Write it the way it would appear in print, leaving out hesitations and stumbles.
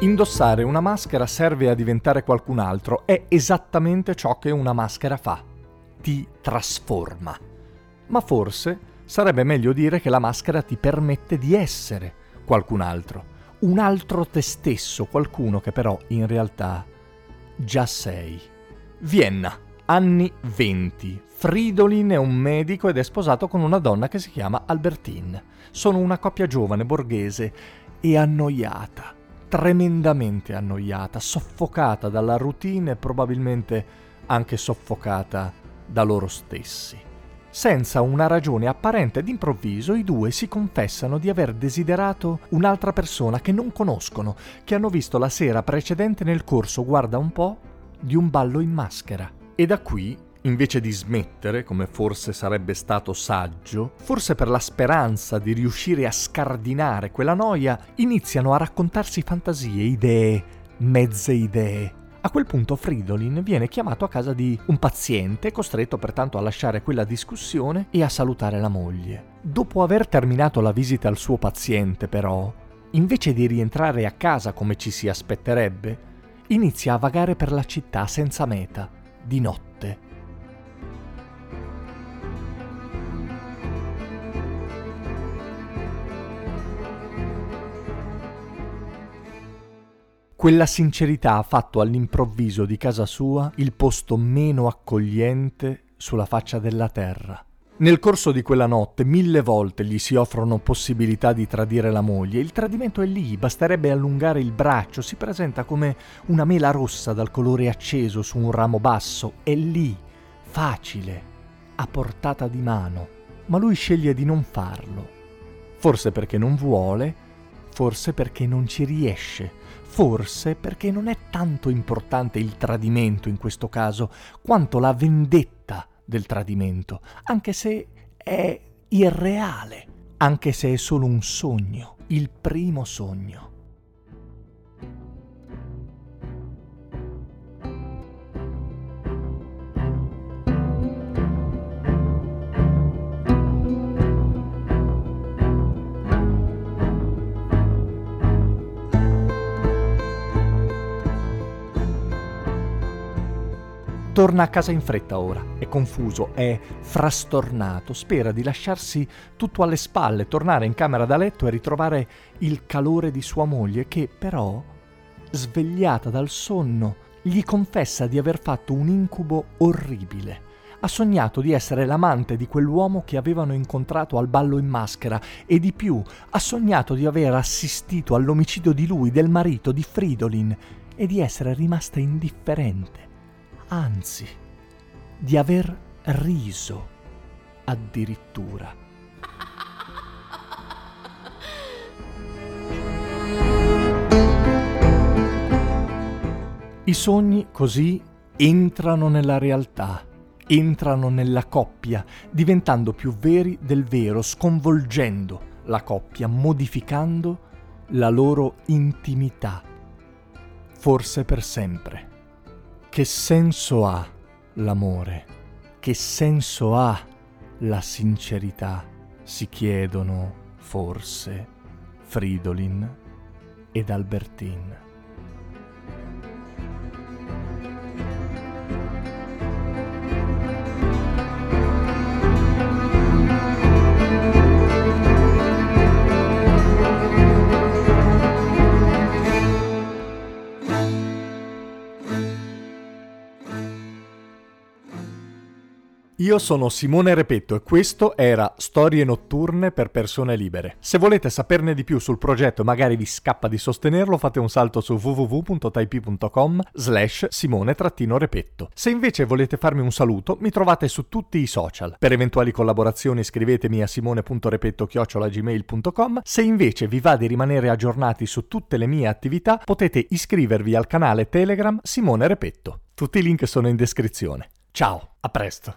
Indossare una maschera serve a diventare qualcun altro, è esattamente ciò che una maschera fa, ti trasforma. Ma forse sarebbe meglio dire che la maschera ti permette di essere qualcun altro, un altro te stesso, qualcuno che però in realtà già sei. Vienna, anni 20. Fridolin è un medico ed è sposato con una donna che si chiama Albertine. Sono una coppia giovane, borghese e annoiata. Tremendamente annoiata, soffocata dalla routine e probabilmente anche soffocata da loro stessi. Senza una ragione apparente, d'improvviso i due si confessano di aver desiderato un'altra persona che non conoscono, che hanno visto la sera precedente nel corso, guarda un po', di un ballo in maschera. E da qui, invece di smettere, come forse sarebbe stato saggio, forse per la speranza di riuscire a scardinare quella noia, iniziano a raccontarsi fantasie, idee, mezze idee. A quel punto Fridolin viene chiamato a casa di un paziente, costretto pertanto a lasciare quella discussione e a salutare la moglie. Dopo aver terminato la visita al suo paziente, però, invece di rientrare a casa come ci si aspetterebbe, inizia a vagare per la città senza meta, di notte. Quella sincerità ha fatto all'improvviso di casa sua il posto meno accogliente sulla faccia della terra. Nel corso di quella notte 1000 volte gli si offrono possibilità di tradire la moglie. Il tradimento è lì, basterebbe allungare il braccio, si presenta come una mela rossa dal colore acceso su un ramo basso. È lì, facile, a portata di mano. Ma lui sceglie di non farlo. Forse perché non vuole, forse perché non ci riesce, forse perché non è tanto importante il tradimento in questo caso, quanto la vendetta del tradimento, anche se è irreale, anche se è solo un sogno, il primo sogno. Torna a casa in fretta ora, è confuso, è frastornato, spera di lasciarsi tutto alle spalle, tornare in camera da letto e ritrovare il calore di sua moglie che però, svegliata dal sonno, gli confessa di aver fatto un incubo orribile. Ha sognato di essere l'amante di quell'uomo che avevano incontrato al ballo in maschera e di più, ha sognato di aver assistito all'omicidio di lui, del marito, di Fridolin e di essere rimasta indifferente. Anzi, di aver riso addirittura. I sogni così entrano nella realtà, entrano nella coppia, diventando più veri del vero, sconvolgendo la coppia, modificando la loro intimità, forse per sempre. Che senso ha l'amore? Che senso ha la sincerità? Si chiedono forse Fridolin ed Albertine. Io sono Simone Repetto e questo era Storie notturne per persone libere. Se volete saperne di più sul progetto e magari vi scappa di sostenerlo, fate un salto su www.taipi.com/simone-repetto. Se invece volete farmi un saluto, mi trovate su tutti i social. Per eventuali collaborazioni scrivetemi a simone.repetto@gmail.com. Se invece vi va di rimanere aggiornati su tutte le mie attività, potete iscrivervi al canale Telegram Simone Repetto. Tutti i link sono in descrizione. Ciao, a presto!